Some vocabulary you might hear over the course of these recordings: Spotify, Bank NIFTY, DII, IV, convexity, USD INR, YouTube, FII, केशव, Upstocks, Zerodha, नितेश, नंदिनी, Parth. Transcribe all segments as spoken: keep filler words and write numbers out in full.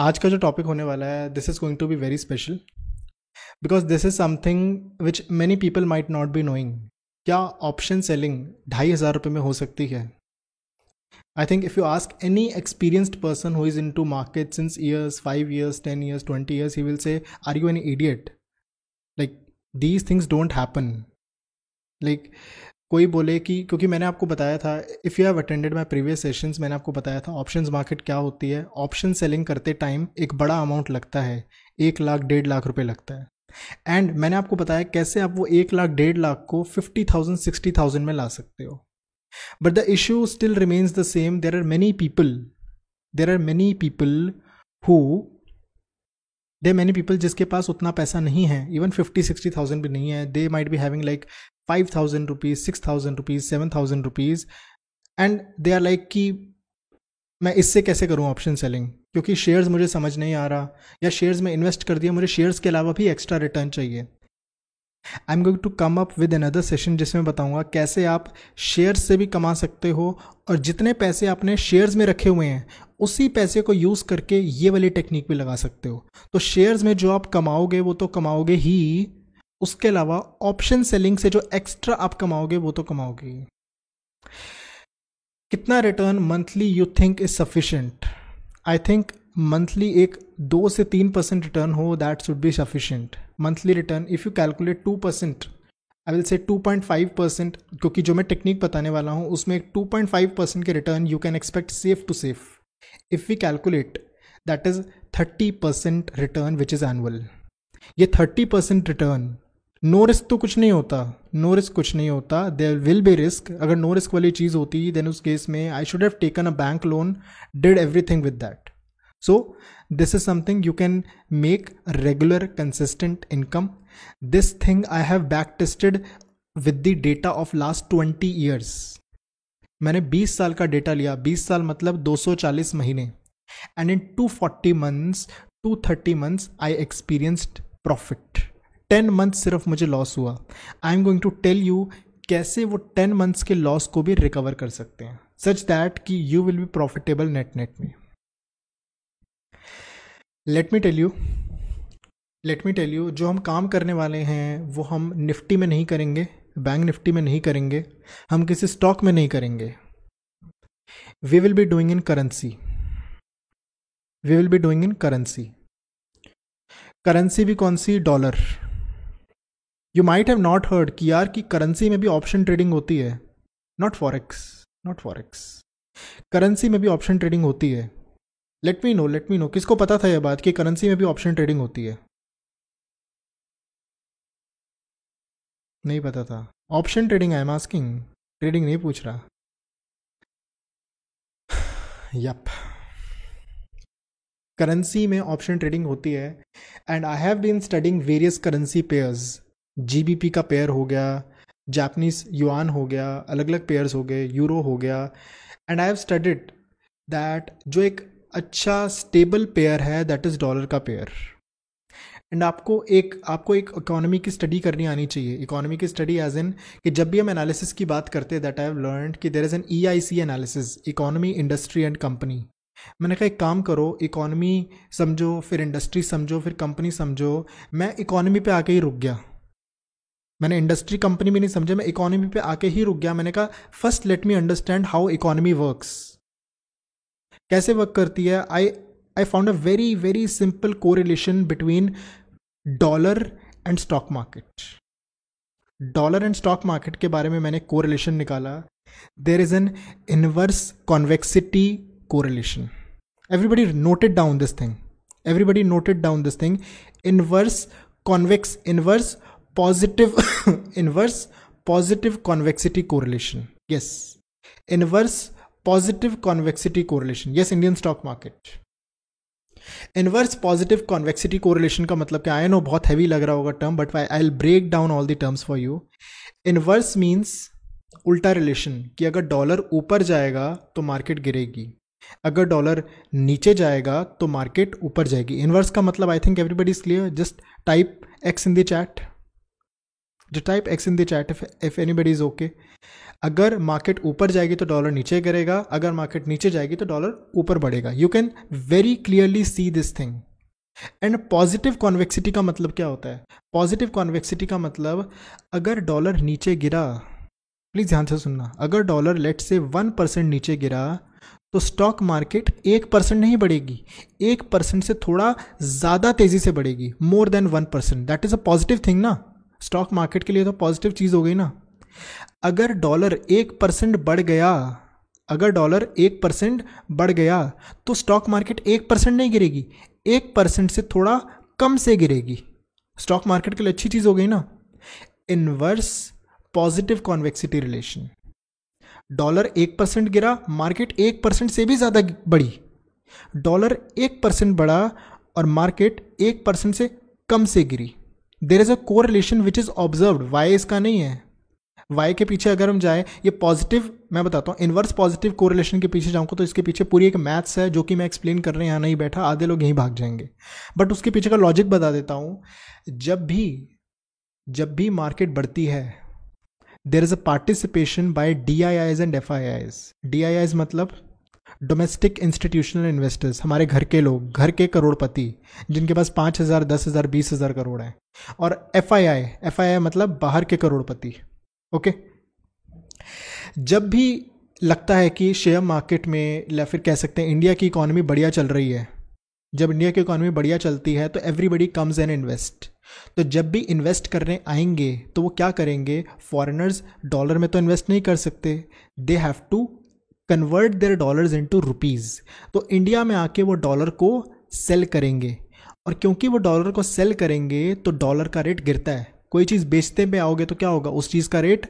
आज का जो टॉपिक होने वाला है, this is going to be very special because this is something which many people might not be knowing. क्या ऑप्शन सेलिंग ढाई हज़ार रुपये में हो सकती है? I think if you ask any experienced person who is in to market since years, five years, ten years, twenty years, he will say are you an idiot. Like these things don't happen. Like कोई बोले कि, क्योंकि मैंने आपको बताया था, if you have attended my previous sessions, मैंने आपको बताया था ऑप्शंस मार्केट क्या होती है. ऑप्शन सेलिंग करते टाइम एक बड़ा अमाउंट लगता है, एक लाख डेढ़ लाख रुपए लगता है. एंड मैंने आपको बताया कैसे आप वो एक लाख डेढ़ लाख को फिफ्टी थाउजेंड सिक्सटी थाउजेंड में ला सकते हो. But the issue still remains the same. There are many people there are many people who they many people जिसके पास उतना पैसा नहीं है, इवन फिफ्टी सिक्सटी थाउजेंड भी नहीं है. They might be having like five thousand rupees, six thousand rupees, seven thousand rupees, and they are like कि मैं इससे कैसे करूँ ऑप्शन सेलिंग, क्योंकि शेयर्स मुझे समझ नहीं आ रहा, या शेयर्स में इन्वेस्ट कर दिया, मुझे शेयर्स के अलावा भी एक्स्ट्रा रिटर्न चाहिए. I am going to come up with another session जिसमें बताऊँगा कैसे आप शेयर्स से भी कमा सकते हो, और जितने पैसे आपने शेयर्स में रखे हुए हैं उसी पैसे को यूज़ करके ये वाली टेक्निक भी लगा सकते हो. तो शेयर्स में जो आप कमाओगे वो तो कमाओगे ही, उसके अलावा ऑप्शन सेलिंग से जो एक्स्ट्रा आप कमाओगे वो तो कमाओगे. कितना return monthly you think is sufficient? I think monthly एक दो से तीन परसेंट रिटर्न हो, that should be sufficient monthly return. If you calculate two percent, I will say two point five percent, क्योंकि जो मैं टेक्निक बताने वाला हूँ उसमें एक टू पॉइंट फाइव परसेंट के return you can expect safe to safe. If we calculate that is thirty percent return which is annual. ये thirty percent return, no risk तो कुछ नहीं होता, नो रिस्क कुछ नहीं होता. There will be risk. अगर नो रिस्क वाली चीज़ होती देन उस केस में I should have taken a bank loan, did everything with that. So this is something you can make regular consistent income. This thing I have back tested with the data of last twenty years. मैंने बीस साल का data लिया, बीस साल मतलब दो सौ चालीस महीने, and in two forty months, two thirty months I experienced profit. Ten months सिर्फ मुझे लॉस हुआ. I am going to tell you कैसे वो टेन मंथ्स के लॉस को भी रिकवर कर सकते हैं, सच दैट कि you will be profitable net net में. Let me tell you let me tell you जो हम काम करने वाले हैं वो हम निफ्टी में नहीं करेंगे, बैंक निफ्टी में नहीं करेंगे, हम किसी स्टॉक में नहीं करेंगे. We will be doing in currency. We will be doing in currency. Currency भी कौन सी? Dollar. You might have not heard कि यार की करेंसी में भी ऑप्शन ट्रेडिंग होती है. Not forex, not forex, currency में भी ऑप्शन ट्रेडिंग होती है. Let me know, let me know किसको पता था यह बात कि करेंसी में भी ऑप्शन ट्रेडिंग होती है? नहीं पता था. Option trading I am asking, trading नहीं पूछ रहा. यप, करेंसी में ऑप्शन ट्रेडिंग होती है. And I have been studying various currency pairs. GBP का पेयर हो गया, जापानीज युआन हो गया, अलग अलग पेयर्स हो गए, यूरो हो गया. And I have studied that जो एक अच्छा स्टेबल पेयर है दैट इज़ डॉलर का पेयर. एंड आपको एक आपको एक इकोनॉमी की स्टडी करनी आनी चाहिए. इकोनॉमी की स्टडी एज इन कि जब भी हम एनालिसिस की बात करते हैं, दैट आई हैव लर्नड कि there is an E I C analysis, economy, industry and company. मैंने कहा एक काम करो, इकोनॉमी समझो, फिर इंडस्ट्री समझो, फिर कंपनी समझो. मैं इकोनॉमी पे आके ही रुक गया. मैंने इंडस्ट्री कंपनी भी नहीं समझा, मैं इकोनॉमी पे आके ही रुक गया. मैंने कहा first let me understand how economy works, कैसे वर्क करती है. I I found a very very simple correlation between dollar and stock market. Dollar and stock market के बारे में मैंने कोरिलेशन निकाला. There is an inverse convexity correlation. Everybody noted down this thing. Everybody noted down this thing. Inverse convex, inverse positive, inverse positive convexity correlation. Yes. Inverse positive convexity correlation. Yes, Indian stock market. Inverse positive convexity correlation का मतलब क्या? I know बहुत heavy लग रहा होगा term, but I'll break down all the terms for you. Inverse means उल्टा relation, कि अगर डॉलर ऊपर जाएगा तो मार्केट गिरेगी, अगर डॉलर नीचे जाएगा तो मार्केट ऊपर जाएगी. इनवर्स का मतलब I think everybody is clear. Just type X in the chat. Just type X in the chat if, if anybody is okay. अगर मार्केट ऊपर जाएगी तो डॉलर नीचे गिरेगा, अगर मार्केट नीचे जाएगी तो डॉलर ऊपर बढ़ेगा. You can very clearly see this thing. And positive convexity का मतलब क्या होता है? पॉजिटिव कॉन्वेक्सिटी का मतलब अगर डॉलर नीचे गिरा, प्लीज़ ध्यान से सुनना, अगर dollar let's say one percent नीचे गिरा तो स्टॉक मार्केट एक परसेंट नहीं बढ़ेगी, एक परसेंट से थोड़ा ज़्यादा तेज़ी से बढ़ेगी, more than one percent. That is a positive thing ना, स्टॉक मार्केट के लिए तो पॉजिटिव चीज़ हो गई ना. अगर डॉलर एक परसेंट बढ़ गया, अगर डॉलर एक परसेंट बढ़ गया तो स्टॉक मार्केट एक परसेंट नहीं गिरेगी, एक परसेंट से थोड़ा कम से गिरेगी. स्टॉक मार्केट के लिए अच्छी चीज़ हो गई ना. Inverse positive convexity relation, dollar एक परसेंट गिरा, मार्केट एक परसेंट से भी ज़्यादा बढ़ी. डॉलर एक परसेंट बढ़ा और मार्केट एक परसेंट से कम से गिरी. There is a correlation which is observed. Why इसका नहीं है, वाई के पीछे अगर हम जाएं, ये पॉजिटिव, मैं बताता हूँ, इनवर्स पॉजिटिव कोरिलेशन के पीछे जाऊँगा तो इसके पीछे पूरी एक मैथ्स है जो कि मैं एक्सप्लेन करने यहाँ नहीं बैठा, आधे लोग यहीं भाग जाएंगे. बट उसके पीछे का लॉजिक बता देता हूँ. जब भी जब भी मार्केट बढ़ती है there is a participation by D I Is and F I Is. D I Is मतलब डोमेस्टिक इंस्टीट्यूशनल इन्वेस्टर्स, हमारे घर के लोग, घर के करोड़पति जिनके पास पाँच हज़ार, दस हज़ार, बीस हज़ार करोड़ हैं. और F I I F I आई मतलब बाहर के करोड़पति. Okay okay. जब भी लगता है कि शेयर मार्केट में, या फिर कह सकते हैं इंडिया की इकॉनमी बढ़िया चल रही है, जब इंडिया की इकॉनमी बढ़िया चलती है तो एवरीबडी कम्स एंड इन्वेस्ट. तो जब भी इन्वेस्ट करने आएंगे तो वो क्या करेंगे? फॉरेनर्स डॉलर में तो इन्वेस्ट नहीं कर सकते, they have to convert their dollars into rupees. तो इंडिया में आके वो डॉलर को सेल करेंगे, और क्योंकि वो डॉलर को सेल करेंगे तो डॉलर का रेट गिरता है. कोई चीज़ बेचते पे आओगे तो क्या होगा? उस चीज़ का रेट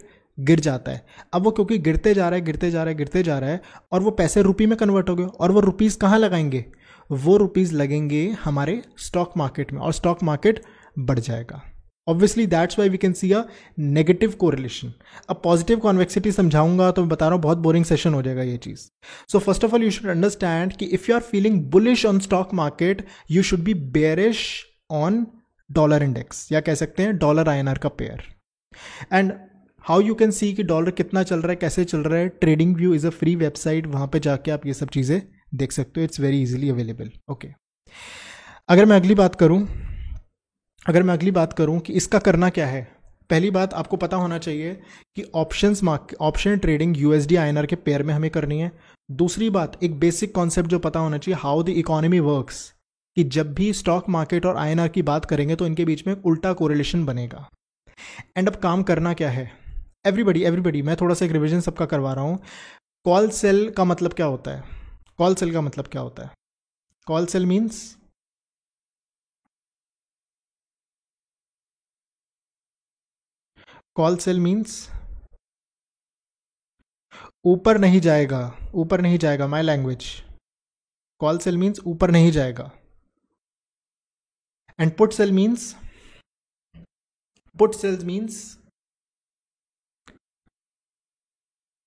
गिर जाता है. अब वो क्योंकि गिरते जा रहा है गिरते जा रहा है गिरते जा रहा है और वो पैसे रुपी में कन्वर्ट हो गए. और वो रुपीज़ कहाँ लगाएंगे? वो रुपीज़ लगेंगे हमारे स्टॉक मार्केट में, और स्टॉक मार्केट बढ़ जाएगा. Obviously that's why we can see a negative correlation. अब पॉजिटिव कॉन्वेक्सिटी समझाऊंगा तो मैं बता रहा हूँ बहुत बोरिंग सेशन हो जाएगा ये चीज़. So first of all you should understand कि if you are feeling bullish on stock market you should be bearish on dollar index, या कह सकते हैं डॉलर आई एन आर का pair. And how you can see कि dollar कितना चल रहा है, कैसे चल रहा है? Trading view is a free website, वहाँ पे जाके आप ये सब चीज़ें देख सकते हो. It's very easily available. Okay, अगर मैं अगली बात करूँ अगर मैं अगली बात करूं कि इसका करना क्या है. पहली बात आपको पता होना चाहिए कि options market, option trading USD INR के पेयर में हमें करनी है. दूसरी बात, एक बेसिक कॉन्सेप्ट जो पता होना चाहिए, हाउ द इकोनॉमी वर्क्स, कि जब भी स्टॉक मार्केट और आईएनआर की बात करेंगे तो इनके बीच में एक उल्टा कोरिलेशन बनेगा. एंड अब काम करना क्या है? एवरीबडी एवरीबडी मैं थोड़ा सा एक रिविजन सबका करवा रहा हूँ. कॉल सेल का मतलब क्या होता है? कॉल सेल का मतलब क्या होता है? Call sell means call sell means ऊपर नहीं जाएगा, ऊपर नहीं जाएगा, my language. Call sell means ऊपर नहीं जाएगा. And put sell means put sell means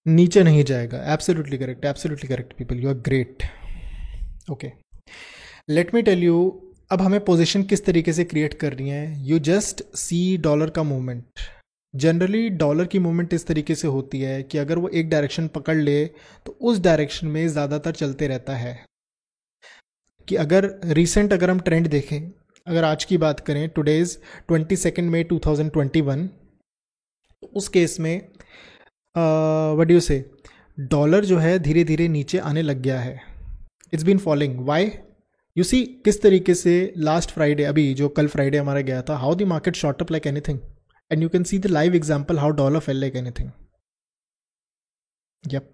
नीचे नहीं जाएगा. Absolutely correct, absolutely correct people, you are great. Okay, let me tell you, अब हमें पोजीशन किस तरीके से क्रिएट करनी है. यू जस्ट सी डॉलर का मूवमेंट. जनरली डॉलर की मूवमेंट इस तरीके से होती है कि अगर वो एक डायरेक्शन पकड़ ले तो उस डायरेक्शन में ज़्यादातर चलते रहता है. कि अगर रिसेंट अगर हम ट्रेंड देखें, अगर आज की बात करें, today's twenty second May two thousand twenty one, उस केस में what do you say, dollar जो है धीरे धीरे नीचे आने लग गया है. It's been following. Why? You see किस तरीके से लास्ट फ्राइडे, अभी जो कल फ्राइडे हमारा गया था, how the market shot up like anything. And you can see the live example how dollar fell like anything. Yep.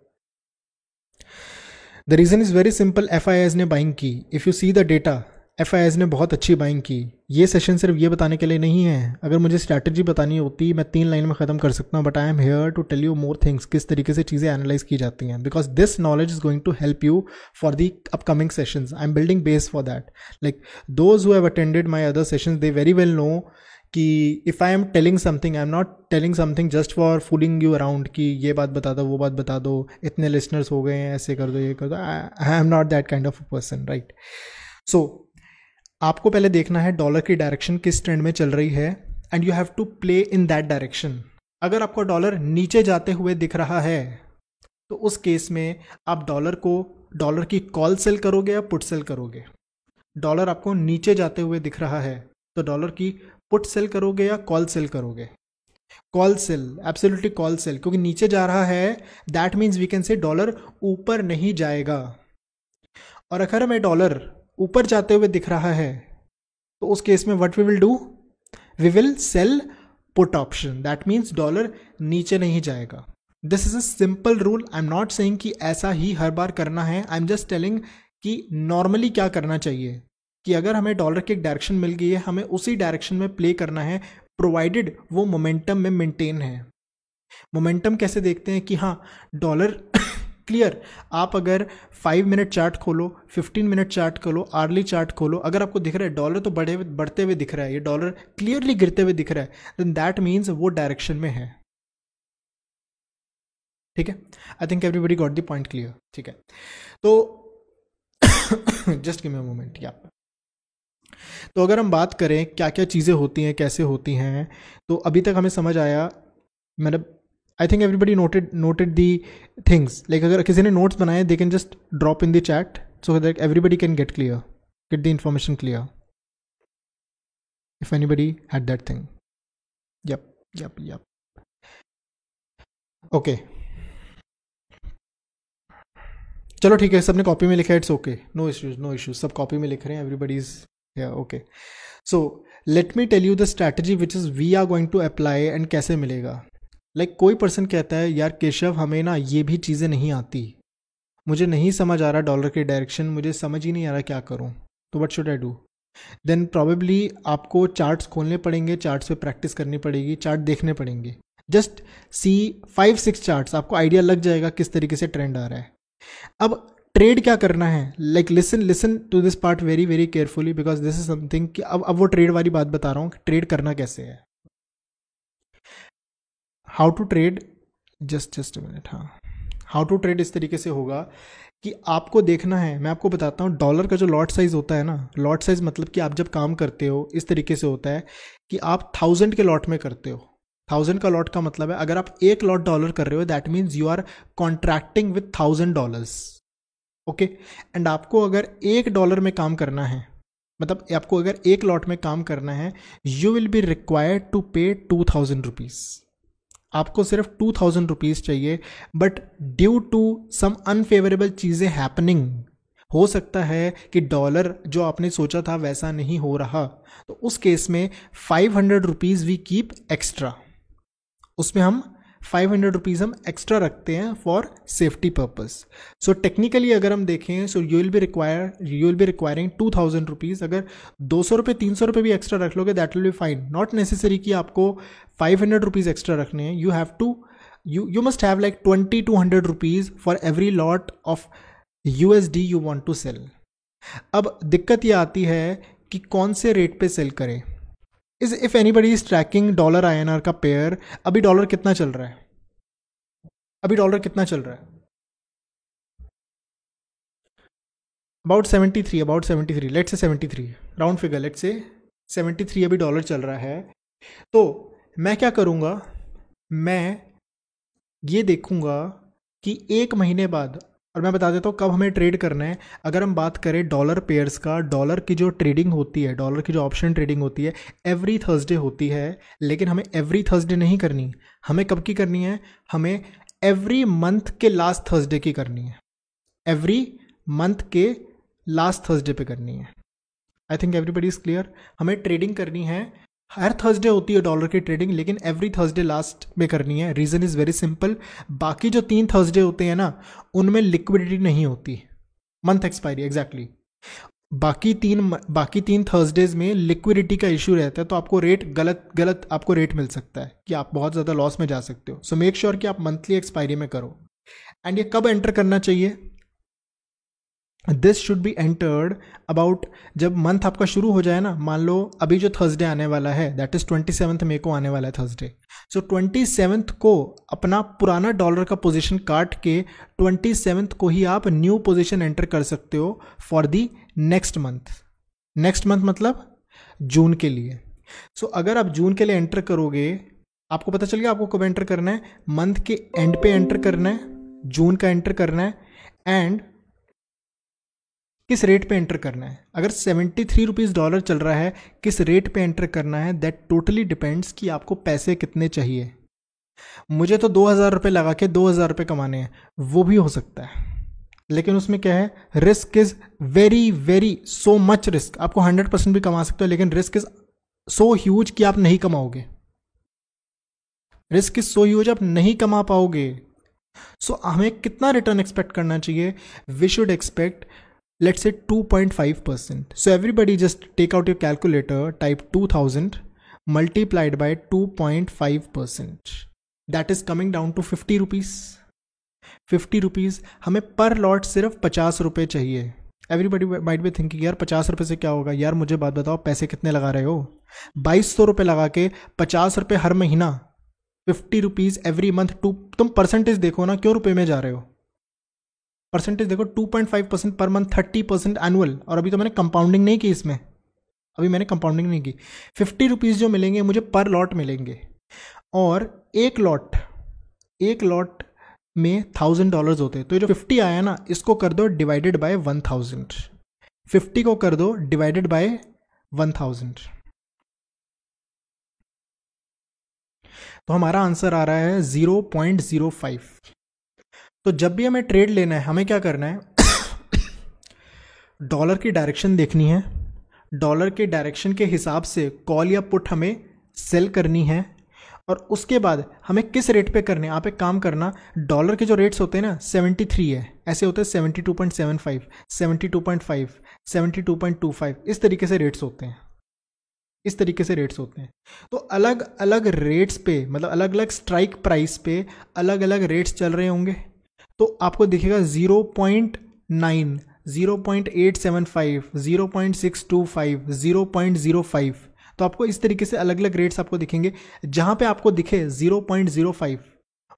The reason is very simple. F I Is ने buying की. If you see the data, F I Is ने बहुत अच्छी buying की. ये session सिर्फ ये बताने के लिए नहीं है. अगर मुझे स्ट्रैटेजी बतानी होती मैं तीन लाइन में ख़त्म कर सकता हूँ. But I am here to tell you more things, किस तरीके से चीज़ें एनालाइज की जाती हैं. Because this knowledge is going to help you for the upcoming sessions. I am building base for that. Like those who have attended my other sessions, they very well know कि if I am telling something, I am not telling something just for fooling you around कि ये बात बता दो, वो बात बता दो, इतने लिसनर्स हो गए हैं, ऐसे कर दो, ये कर दो. I am not that kind of a person, right? So आपको पहले देखना है डॉलर की डायरेक्शन किस ट्रेंड में चल रही है, and you have to play in that direction. अगर आपको डॉलर नीचे जाते हुए दिख रहा है तो उस केस में आप डॉलर को डॉलर की कॉल सेल करोगे या पुट सेल करोगे। डॉलर आपको नीचे जाते हुए दिख रहा है तो डॉलर की पुट सेल करोगे या कॉल सेल करोगे। Call sell, absolutely call sell, क्योंकि नीचे जा रहा है that means we can say dollar ऊपर नहीं जाएगा। और अगर हमें डॉलर ऊपर जाते हुए दिख रहा है तो उस केस में what we will do, we will sell put option, that means dollar नीचे नहीं जाएगा। This is a simple rule. I am not saying कि ऐसा ही हर बार करना है, आई एम जस्ट टेलिंग कि नॉर्मली क्या करना चाहिए, कि अगर हमें डॉलर की एक डायरेक्शन मिल गई है हमें उसी डायरेक्शन में प्ले करना है, प्रोवाइडेड वो मोमेंटम में मेंटेन है। मोमेंटम कैसे देखते हैं कि हाँ डॉलर क्लियर। आप अगर फाइव मिनट चार्ट खोलो, फिफ्टीन मिनट चार्ट खोलो, आर्ली चार्ट खोलो, अगर आपको दिख रहा है डॉलर तो बढ़े बढ़ते हुए दिख रहा है, ये डॉलर क्लियरली गिरते हुए दिख रहा है, देन दैट मीन्स वो डायरेक्शन में है। ठीक है, I think everybody got the point clear. ठीक है, तो just give me a moment. या तो अगर हम बात करें क्या क्या चीज़ें होती हैं, कैसे होती हैं, तो अभी तक हमें समझ आया, मतलब I think everybody noted noted the things. Like अगर किसी ने नोट्स बनाए they can just drop in the chat so that everybody can get clear, get the information clear if anybody had that thing. Yup yup yup okay, चलो ठीक है, सबने copy में लिखा है, it's okay, no issues no issues, सब copy में लिख रहे हैं, everybody is yeah okay. So let me tell you the strategy which is we are going to apply and कैसे मिलेगा। लाइक like, कोई पर्सन कहता है यार केशव हमें ना ये भी चीज़ें नहीं आती, मुझे नहीं समझ आ रहा डॉलर के डायरेक्शन, मुझे समझ ही नहीं आ रहा क्या करूं, तो what should I do. Then probably आपको चार्ट्स खोलने पड़ेंगे, चार्ट्स पे प्रैक्टिस करनी पड़ेगी, चार्ट देखने पड़ेंगे, just see five six charts, आपको आइडिया लग जाएगा किस तरीके से ट्रेंड आ रहा है। अब ट्रेड क्या करना है, like listen listen to this part very very carefully because this is something कि अब अब वो ट्रेड वाली बात बता रहा हूँ कि ट्रेड करना कैसे है, how to trade. Just just a minute, हाँ हाउ टू ट्रेड इस तरीके से होगा कि आपको देखना है, मैं आपको बताता हूँ, डॉलर का जो लॉट साइज होता है ना, लॉट साइज मतलब कि आप जब काम करते हो इस तरीके से होता है कि आप थाउजेंड के लॉट में करते हो। थाउजेंड का लॉट का मतलब है अगर आप एक लॉट डॉलर कर रहे हो that means you are contracting with thousand dollars. Okay, and आपको अगर एक डॉलर में काम करना है, मतलब आपको अगर एक लॉट में काम करना है, you will be required to pay two thousand rupees. आपको सिर्फ टू थाउजेंड रुपीज़ चाहिए, but due to some unfavourable चीज़ें हैपनिंग हो सकता है कि डॉलर जो आपने सोचा था वैसा नहीं हो रहा, तो उस केस में five hundred rupees we keep extra, उसमें हम फाइव हंड्रेड रुपीज़ हम एक्स्ट्रा रखते हैं for safety purpose. So technically अगर हम देखें so you will be require you will be requiring two thousand rupees. अगर दो सौ रुपये तीन सौ रुपये भी एक्स्ट्रा रख लोगे that will be fine, not necessary कि आपको फाइव हंड्रेड रुपीज़ एक्स्ट्रा रखने हैं। You have to you you must have like twenty two hundred rupees for every lot of U S D you want to sell. अब दिक्कत ये आती है कि कौन से रेट पर सेल करें। Is if anybody is tracking dollar I N R का पेयर, अभी डॉलर कितना चल रहा है, अभी डॉलर कितना चल रहा है, about seventy three about seventy three let's say seventy three round figure, let's say seventy three अभी डॉलर चल रहा है। तो मैं क्या करूँगा, मैं ये देखूँगा कि एक महीने बाद, और मैं बता देता हूँ कब हमें ट्रेड करना है। अगर हम बात करें डॉलर पेयर्स का, डॉलर की जो ट्रेडिंग होती है, डॉलर की जो ऑप्शन ट्रेडिंग होती है एवरी थर्सडे होती है, लेकिन हमें एवरी थर्सडे नहीं करनी, हमें कब की करनी है, हमें एवरी मंथ के लास्ट थर्सडे की करनी है, एवरी मंथ के लास्ट थर्सडे पे करनी है। I think everybody is clear. हमें ट्रेडिंग करनी है, हर थर्सडे होती है डॉलर की ट्रेडिंग, लेकिन एवरी थर्सडे लास्ट में करनी है। रीज़न इज़ वेरी सिंपल, बाकी जो तीन थर्सडे होते हैं ना उनमें लिक्विडिटी नहीं होती, मंथ एक्सपायरी एग्जैक्टली, बाकी तीन बाकी तीन थर्सडेज में लिक्विडिटी का इशू रहता है, तो आपको रेट गलत गलत आपको रेट मिल सकता है कि आप बहुत ज़्यादा लॉस में जा सकते हो। सो मेक श्योर कि आप मंथली एक्सपायरी में करो। एंड ये कब एंटर करना चाहिए, this should be entered about जब मंथ आपका शुरू हो जाए ना, मान लो अभी जो थर्सडे आने वाला है that is twenty seventh May को आने वाला है थर्सडे, सो ट्वेंटी सेवन्थ को अपना पुराना डॉलर का पोजीशन काट के ट्वेंटी सेवन्थ को ही आप न्यू पोजीशन एंटर कर सकते हो for the next month. Next month मतलब जून के लिए। सो अगर आप जून के लिए एंटर करोगे, आपको पता चल गया आपको कब एंटर करना है, मंथ के एंड पे एंटर करना है, जून का एंटर करना है एंड किस रेट पे एंटर करना है। अगर सेवेंटी थ्री रुपीज़ डॉलर चल रहा है, किस रेट पे एंटर करना है, दैट टोटली डिपेंड्स कि आपको पैसे कितने चाहिए। मुझे तो दो हज़ार रुपये लगा के दो हज़ार रुपये कमाने हैं, वो भी हो सकता है, लेकिन उसमें क्या है, risk is very very so much risk. आपको हंड्रेड परसेंट भी कमा सकते हो, लेकिन रिस्क इज़ सो ह्यूज कि आप नहीं कमाओगे, रिस्क इज़ सो ह्यूज आप नहीं कमा पाओगे। सो so, हमें कितना रिटर्न एक्सपेक्ट करना चाहिए, we should expect let's say two point five percent. So everybody just take out your calculator, type two thousand multiplied by two point five percent, that is coming down to fifty rupees. Fifty rupees हमें पर lot सिर्फ पचास रुपये चाहिए। Everybody might be thinking यार पचास रुपये से क्या होगा, यार मुझे बात बताओ पैसे कितने लगा रहे हो, बाईस सौ रुपये लगा के पचास रुपये हर महीना, fifty rupees every month too, तुम परसेंटेज देखो ना क्यों रुपये में जा रहे हो, परसेंटेज देखो two point five percent per month, thirty percent annual. और अभी तो मैंने कंपाउंडिंग नहीं की इसमें, अभी मैंने कंपाउंडिंग नहीं की। फिफ्टी रुपीज़ जो मिलेंगे मुझे पर लॉट मिलेंगे, और एक लॉट एक लॉट में थाउजेंड डॉलर्स होते हैं। तो ये जो फिफ्टी आया ना, इसको कर दो divided by one thousand, fifty को कर दो डिवाइडेड बाय वन थाउजेंड, तो हमारा आंसर आ रहा है जीरो पॉइंट जीरो फाइव। तो जब भी हमें ट्रेड लेना है, हमें क्या करना है, डॉलर की डायरेक्शन देखनी है, डॉलर के डायरेक्शन के हिसाब से कॉल या पुट हमें सेल करनी है, और उसके बाद हमें किस रेट पे करने हैं। आप एक काम करना, डॉलर के जो रेट्स होते हैं ना, सेवेंटी थ्री है, ऐसे होते हैं, seventy two point seven five, seventy two point five, seventy two point two five, इस तरीके से रेट्स होते हैं, इस तरीके से रेट्स होते हैं। तो अलग अलग रेट्स पे, मतलब अलग अलग स्ट्राइक प्राइस पे अलग अलग रेट्स चल रहे होंगे। तो आपको दिखेगा zero point nine, zero point eight seven five, zero point six two five, zero point zero five, तो आपको इस तरीके से अलग अलग रेट्स आपको दिखेंगे। जहाँ पे आपको दिखे जीरो पॉइंट जीरो फाइव,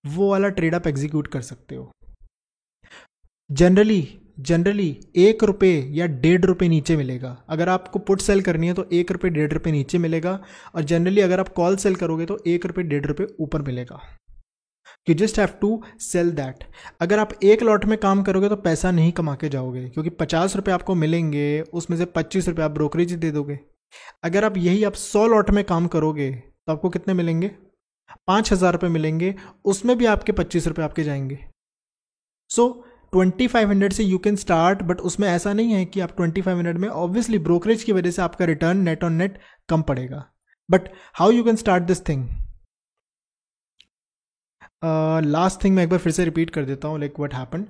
वो वाला ट्रेड आप एग्जीक्यूट कर सकते हो। जनरली जनरली एक रुपये या डेढ़ रुपये नीचे मिलेगा, अगर आपको पुट सेल करनी है तो एक रुपये डेढ़ रुपये नीचे मिलेगा, और जनरली अगर आप कॉल सेल करोगे तो एक रुपये डेढ़ रुपये ऊपर मिलेगा। You just have to sell that. अगर आप एक लॉट में काम करोगे तो पैसा नहीं कमा के जाओगे, क्योंकि पचास रुपये आपको मिलेंगे, उसमें से पच्चीस रुपये आप ब्रोकरेज दे दोगे। अगर आप यही आप सौ लॉट में काम करोगे तो आपको कितने मिलेंगे, पाँच हज़ार रुपये मिलेंगे, उसमें भी आपके पच्चीस रुपये आपके जाएंगे। सो ट्वेंटी फाइव हंड्रेड से यू कैन स्टार्ट, बट उसमें ऐसा नहीं है कि आप ट्वेंटी फाइव हंड्रेड में, ऑब्वियसली ब्रोकरेज की वजह से आपका रिटर्न नेट ऑन नेट कम पड़ेगा, but how you can start this thing. Last thing मैं एक बार फिर से रिपीट कर देता हूँ, लाइक व्हाट हैपेंड,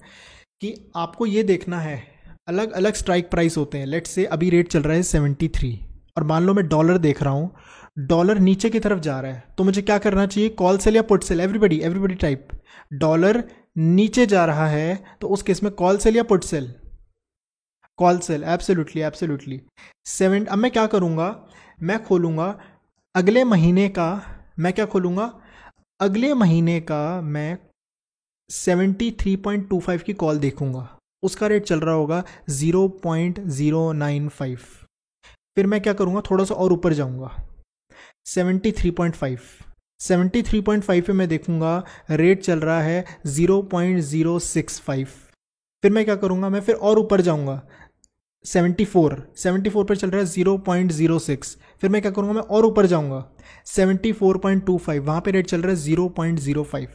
कि आपको ये देखना है, अलग अलग स्ट्राइक प्राइस होते हैं। लेट्स से अभी रेट चल रहा है सेवेंटी थ्री, और मान लो मैं डॉलर देख रहा हूँ, डॉलर नीचे की तरफ जा रहा है, तो मुझे क्या करना चाहिए, कॉल सेल या put sell. Everybody everybody type, dollar नीचे जा रहा है तो उस केस में कॉल सेल या put sell, call sell, absolutely absolutely seven. अब मैं क्या करूँगा, मैं खोलूँगा अगले महीने का, मैं क्या खोलूँगा अगले महीने का, मैं seventy three point two five की कॉल देखूँगा, उसका रेट चल रहा होगा zero point zero nine five, फिर मैं क्या करूँगा, थोड़ा सा और ऊपर जाऊँगा seventy three point five, seventy three point five पे मैं देखूँगा रेट चल रहा है zero point zero six five, फिर मैं क्या करूँगा, मैं फिर और ऊपर जाऊँगा सेवेंटी फोर, सेवेंटी फोर पे चल रहा है जीरो पॉइंट जीरो सिक्स, फिर मैं क्या करूँगा, मैं और ऊपर जाऊँगा seventy four point two five, वहाँ पे रेट चल रहा है जीरो पॉइंट जीरो फाइव।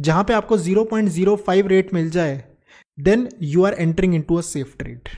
जहाँ पे आपको zero point zero five rate मिल जाए, then you are entering into a safe trade,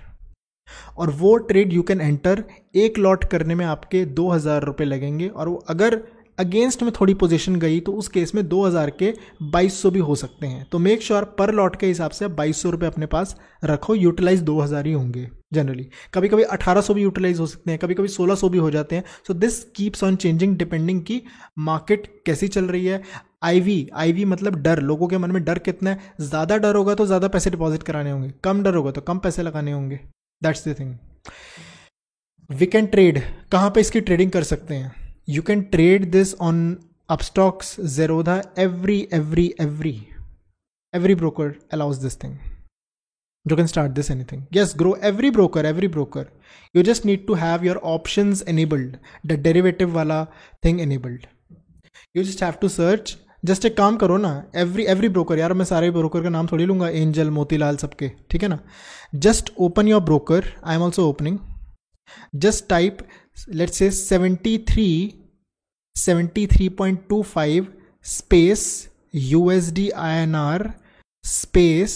और वो ट्रेड यू कैन एंटर। एक लॉट करने में आपके दो हज़ार रुपये लगेंगे, और वो अगर अगेंस्ट में थोड़ी पोजीशन गई तो उस केस में दो हज़ार के बाईस सौ भी हो सकते हैं। तो मेक श्योर पर लॉट के हिसाब से आप बाईस सौ रुपये अपने पास रखो, यूटिलाइज दो हज़ार ही होंगे जनरली, कभी कभी अठारह सौ भी यूटिलाइज हो सकते हैं, कभी कभी सोलह सौ भी हो जाते हैं। So this keeps on changing depending की मार्केट कैसी चल रही है। आईवी, आईवी मतलब डर, लोगों के मन में डर कितना है, ज़्यादा डर होगा तो ज़्यादा पैसे डिपॉजिट कराने होंगे, कम डर होगा तो कम पैसे लगाने होंगे, that's the thing. We can trade, कहाँ पर इसकी ट्रेडिंग कर सकते हैं, you can trade this on Upstocks, Zerodha, every every every every broker allows this thing। you can start this anything. Yes, grow every broker, every broker. You just need to have your options enabled, the derivative wala thing enabled. You just have to search. Just एक काम करो ना, every every broker, यार मैं सारे broker का नाम थोड़ी लूँगा, एंजल, मोतीलाल, सबके, ठीक है ना. Just open your broker, I am also opening. Just type let's say seventy three seventy three point two five space U S D I N R space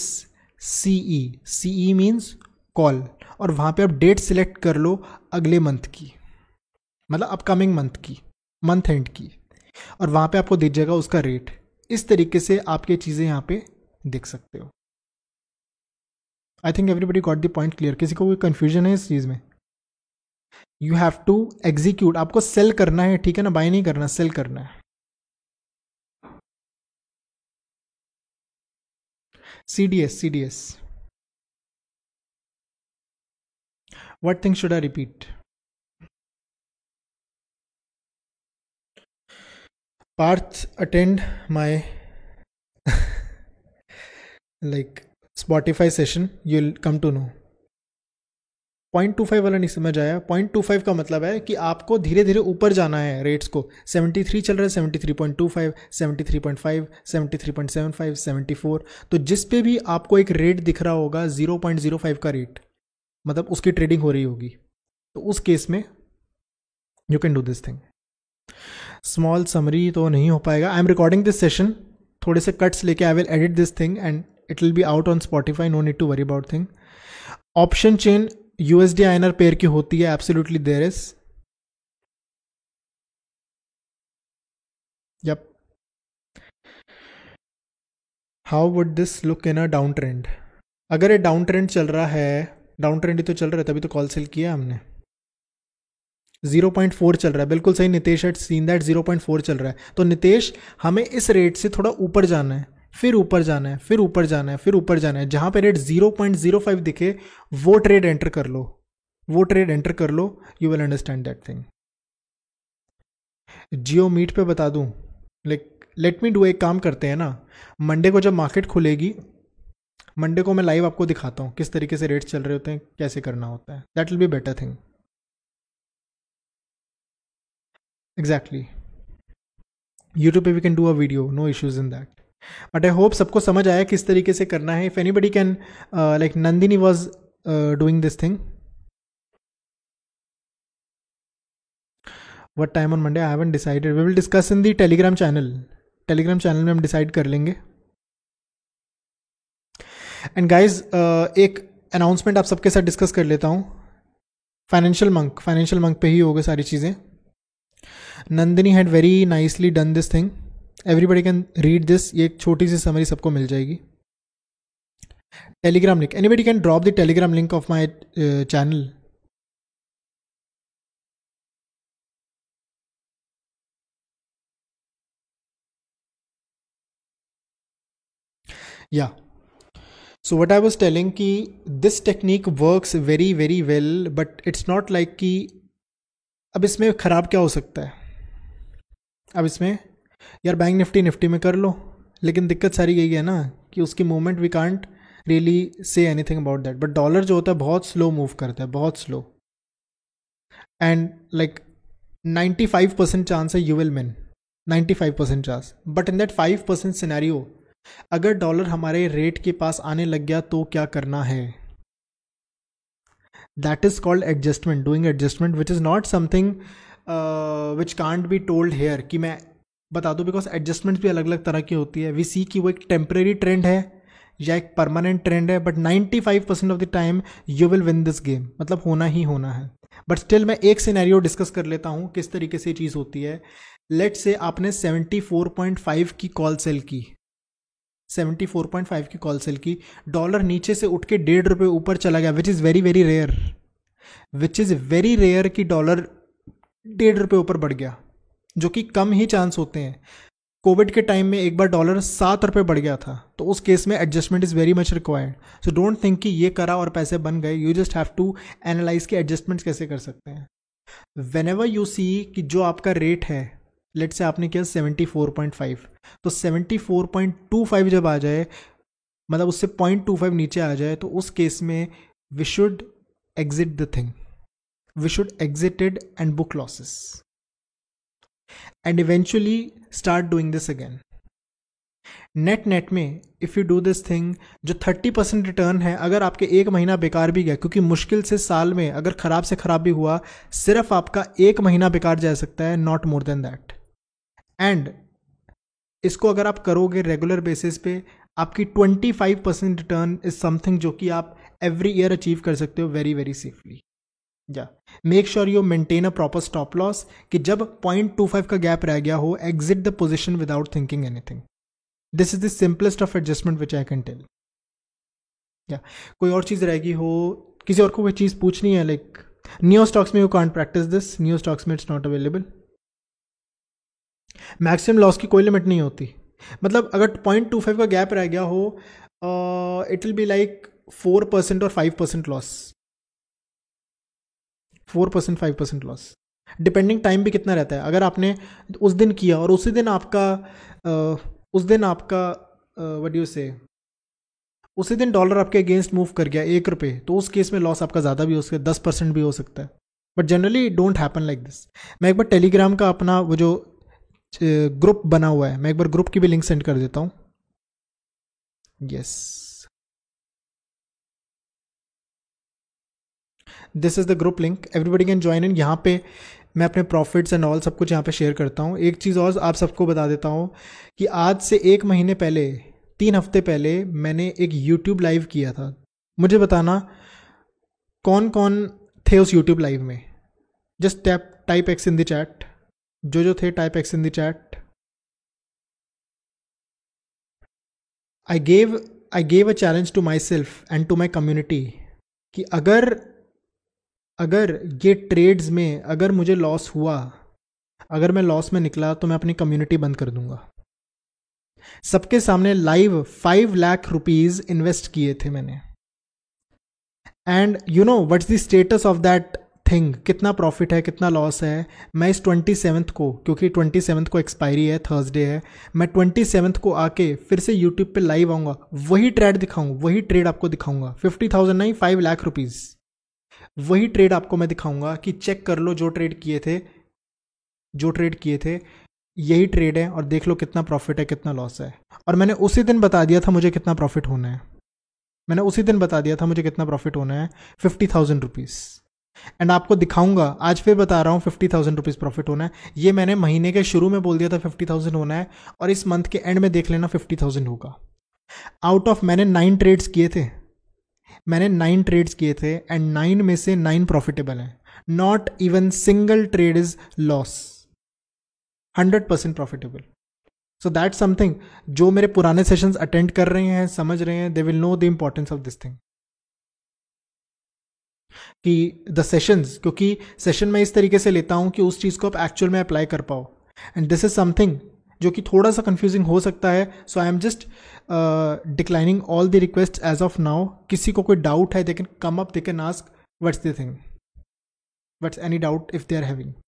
C E C E means call, और वहाँ पे आप date select कर लो अगले month की, मतलब upcoming month की, month end की, और वहाँ पे आपको दिख जाएगा उसका रेट. इस तरीके से आपके चीज़ें यहाँ पे देख सकते हो. I think everybody got the point clear. किसी को कोई कन्फ्यूजन है इस चीज़ में? यू हैव टू एग्जीक्यूट, आपको सेल करना है, ठीक है ना, बाय नहीं करना, सेल करना है. C D S C D S. What thing should I repeat? Parth, attend my like Spotify session, you'll come to know. Point two five वाला नहीं समझ आया? पॉइंट टू फाइव का मतलब है कि आपको धीरे धीरे ऊपर जाना है रेट्स को. सेवेंटी थ्री चल रहा है, seventy three point two five, seventy three point five, seventy three point seven five, seventy four, तो जिस पे भी आपको एक रेट दिख रहा होगा ज़ीरो पॉइंट ज़ीरो फाइव का रेट, मतलब उसकी ट्रेडिंग हो रही होगी, तो उस केस में you can do this thing. Small summary तो नहीं हो पाएगा. I am recording this session, थोड़े से कट्स लेके I will edit this thing and it will be out on Spotify. No need to worry about thing. Option chain USD INR pair की होती है, absolutely there is. Yup. How would this look in a down trend? अगर ये down trend चल रहा है, down trend ही तो चल रहा है, तभी तो कॉल सेल किया हमने. ज़ीरो पॉइंट फोर चल रहा है, बिल्कुल सही नितेश, had seen that. Zero point four चल रहा है, तो नितेश हमें इस रेट से थोड़ा ऊपर जाना है, फिर ऊपर जाना है, फिर ऊपर जाना है, फिर ऊपर जाना है. जहाँ पे rate zero point zero five दिखे वो ट्रेड एंटर कर लो, वो ट्रेड एंटर कर लो. You will understand that thing. Jio meet पे बता दूँ, लाइक लेट मी डू, एक काम करते हैं ना, मंडे को जब मार्केट खुलेगी, मंडे को मैं लाइव आपको दिखाता हूँ किस तरीके से रेट चल रहे होते हैं, कैसे करना होता है. That will be better thing. Exactly. YouTube पे we can do a video, no issues in that. But I hope सबको समझ आया किस तरीके से करना है. If anybody can, like नंदिनी was doing this thing. What time on Monday? I haven't decided. We will discuss in the Telegram channel. Telegram channel में हम डिसाइड कर लेंगे. एंड गाइज uh, एक अनाउंसमेंट आप सबके साथ डिस्कस कर लेता हूँ. फाइनेंशियल मंक, फाइनेंशियल मंक पे ही होगा सारी चीज़ें. नंदिनी had very nicely done this thing. Everybody can read this. ये एक छोटी सी समरी सबको मिल जाएगी. Telegram link, anybody can drop the Telegram link of my channel. या so what I was telling कि this technique works very very well, but it's not like कि अब इसमें ख़राब क्या हो सकता है. अब इसमें यार बैंक निफ्टी निफ्टी में कर लो, लेकिन दिक्कत सारी यही है ना कि उसकी movement we can't really say anything about that. But dollar जो होता है बहुत स्लो मूव करता है, बहुत slow, and like ninety five percent chance है you will win, ninety five percent chance. But in that five percent scenario अगर dollar हमारे रेट के पास आने लग गया तो क्या करना है? That is called adjustment, doing adjustment, which is not something uh, which can't be told here कि मैं बता दूँ, because adjustments भी अलग अलग तरह की होती है. We see कि वो एक temporary trend है या एक permanent trend है, but ninety-five percent of the time you will win this game, मतलब होना ही होना है. But still मैं एक scenario discuss कर लेता हूँ किस तरीके से चीज़ होती है. Let's say आपने सेवेंटी फोर पॉइंट फाइव की call sell की, सेवेंटी फोर पॉइंट फाइव की कॉल सेल की, डॉलर नीचे से उठ के डेढ़ रुपये ऊपर चला गया, which is very very rare, which is very rare कि डॉलर डेढ़ रुपये ऊपर बढ़ गया, जो कि कम ही चांस होते हैं. कोविड के टाइम में एक बार डॉलर सात रुपये बढ़ गया था, तो उस केस में adjustment is very much required. So don't think कि ये करा और पैसे बन गए. You just have to analyse कि एडजस्टमेंट्स कैसे कर सकते हैं. वेन एवर यू सी कि जो आपका रेट है, लेट्स से आपने किया सेवेंटी फोर पॉइंट फाइव, तो seventy four point two five जब आ जाए मतलब उससे पॉइंट टू फाइव नीचे आ जाए तो उस केस में we should exit the thing, we should exited and book losses and eventually start doing this again. Net net में if you do this thing, जो थर्टी परसेंट रिटर्न है, अगर आपके एक महीना बेकार भी गया, क्योंकि मुश्किल से साल में अगर ख़राब से ख़राब भी हुआ सिर्फ आपका एक महीना बेकार जा सकता है, not more than that. And इसको अगर आप करोगे रेगुलर बेसिस पे, आपकी twenty five percent return is something जो कि आप एवरी ईयर अचीव कर सकते हो वेरी वेरी सेफली. या make sure you maintain a proper stop loss कि जब पॉइंट टू फाइव का गैप रह गया हो, exit the position without thinking anything. This is the simplest of adjustment which I can tell. या कोई और चीज़ रहेगी हो, किसी और को कोई चीज़ पूछनी है, लाइक न्यू स्टॉक्स में you can't practice this, new stocks में it's not available. Maximum loss की कोई लिमिट नहीं होती, मतलब अगर पॉइंट टू फाइव का गैप रह गया हो, it will be like four percent और five percent loss, four percent five percent loss, depending time भी कितना रहता है. अगर आपने उस दिन किया और उसी दिन आपका uh, उस दिन आपका व्हाट डू यू से, उसी दिन डॉलर आपके अगेंस्ट मूव कर गया एक रुपये, तो उस केस में लॉस आपका ज़्यादा भी हो सकता है, दस परसेंट भी हो सकता है. But generally don't happen like this. मैं एक बार टेलीग्राम का अपना वो जो ग्रुप बना हुआ है, मैं एक बार ग्रुप की भी लिंक सेंड कर देता हूँ. Yes, this is the group link, everybody can join in. यहाँ पे मैं अपने प्रॉफिट्स एंड ऑल सब कुछ यहाँ पे शेयर करता हूँ. एक चीज़ और आप सबको बता देता हूँ कि आज से एक महीने पहले, तीन हफ्ते पहले मैंने एक YouTube लाइव किया था. मुझे बताना कौन कौन थे उस YouTube लाइव में. Just tap type X in the chat, जो जो थे type X in the chat. I gave I gave a challenge to my self and to my community कि अगर अगर ये ट्रेड्स में अगर मुझे लॉस हुआ, अगर मैं लॉस में निकला, तो मैं अपनी कम्युनिटी बंद कर दूंगा. सबके सामने live five lakh rupees invest किए थे मैंने. And you know what's the status of that thing, कितना प्रॉफिट है, कितना लॉस है. मैं इस ट्वेंटी सेवन्थ को, क्योंकि ट्वेंटी सेवन्थ को एक्सपायरी है, थर्सडे है, मैं ट्वेंटी सेवन्थ को आके फिर से यूट्यूब पे लाइव आऊँगा, वही ट्रेड दिखाऊँ, वही ट्रेड आपको दिखाऊँगा. फिफ्टी थाउजेंड नहीं, फाइव लाख रुपीज़ वही ट्रेड आपको मैं दिखाऊंगा कि चेक कर लो, जो ट्रेड किए थे जो ट्रेड किए थे यही ट्रेड है, और देख लो कितना प्रॉफिट है, कितना लॉस है. और मैंने उसी दिन बता दिया था मुझे कितना प्रॉफिट होना है, मैंने उसी दिन बता दिया था मुझे कितना प्रॉफिट होना है, फिफ्टी थाउजेंड रुपीज़. एंड आपको दिखाऊंगा, आज फिर बता रहा हूँ, फिफ्टी थाउजेंड रुपीज़ प्रॉफिट होना है. ये मैंने महीने के शुरू में बोल दिया था फिफ्टी थाउजेंड होना है, और इस मंथ के एंड में देख लेना फिफ्टी थाउजेंड होगा. आउट ऑफ मैंने नाइन ट्रेड्स किए थे मैंने नाइन ट्रेड्स किए थे एंड नाइन में से नाइन प्रॉफिटेबल हैं. Not even single trade is loss, hundred percent profitable. So that something जो मेरे पुराने सेशंस अटेंड कर रहे हैं, समझ रहे हैं, they will know the importance of this thing कि द सेशंस, क्योंकि सेशन मैं इस तरीके से लेता हूं कि उस चीज़ को आप एक्चुअल में अप्लाई कर पाओ. एंड दिस इज समथिंग जो कि थोड़ा सा कंफ्यूजिंग हो सकता है. So I am just declining all the request as of now. किसी को कोई डाउट है, they can come up, they can ask what's the thing, what's any doubt if they are having.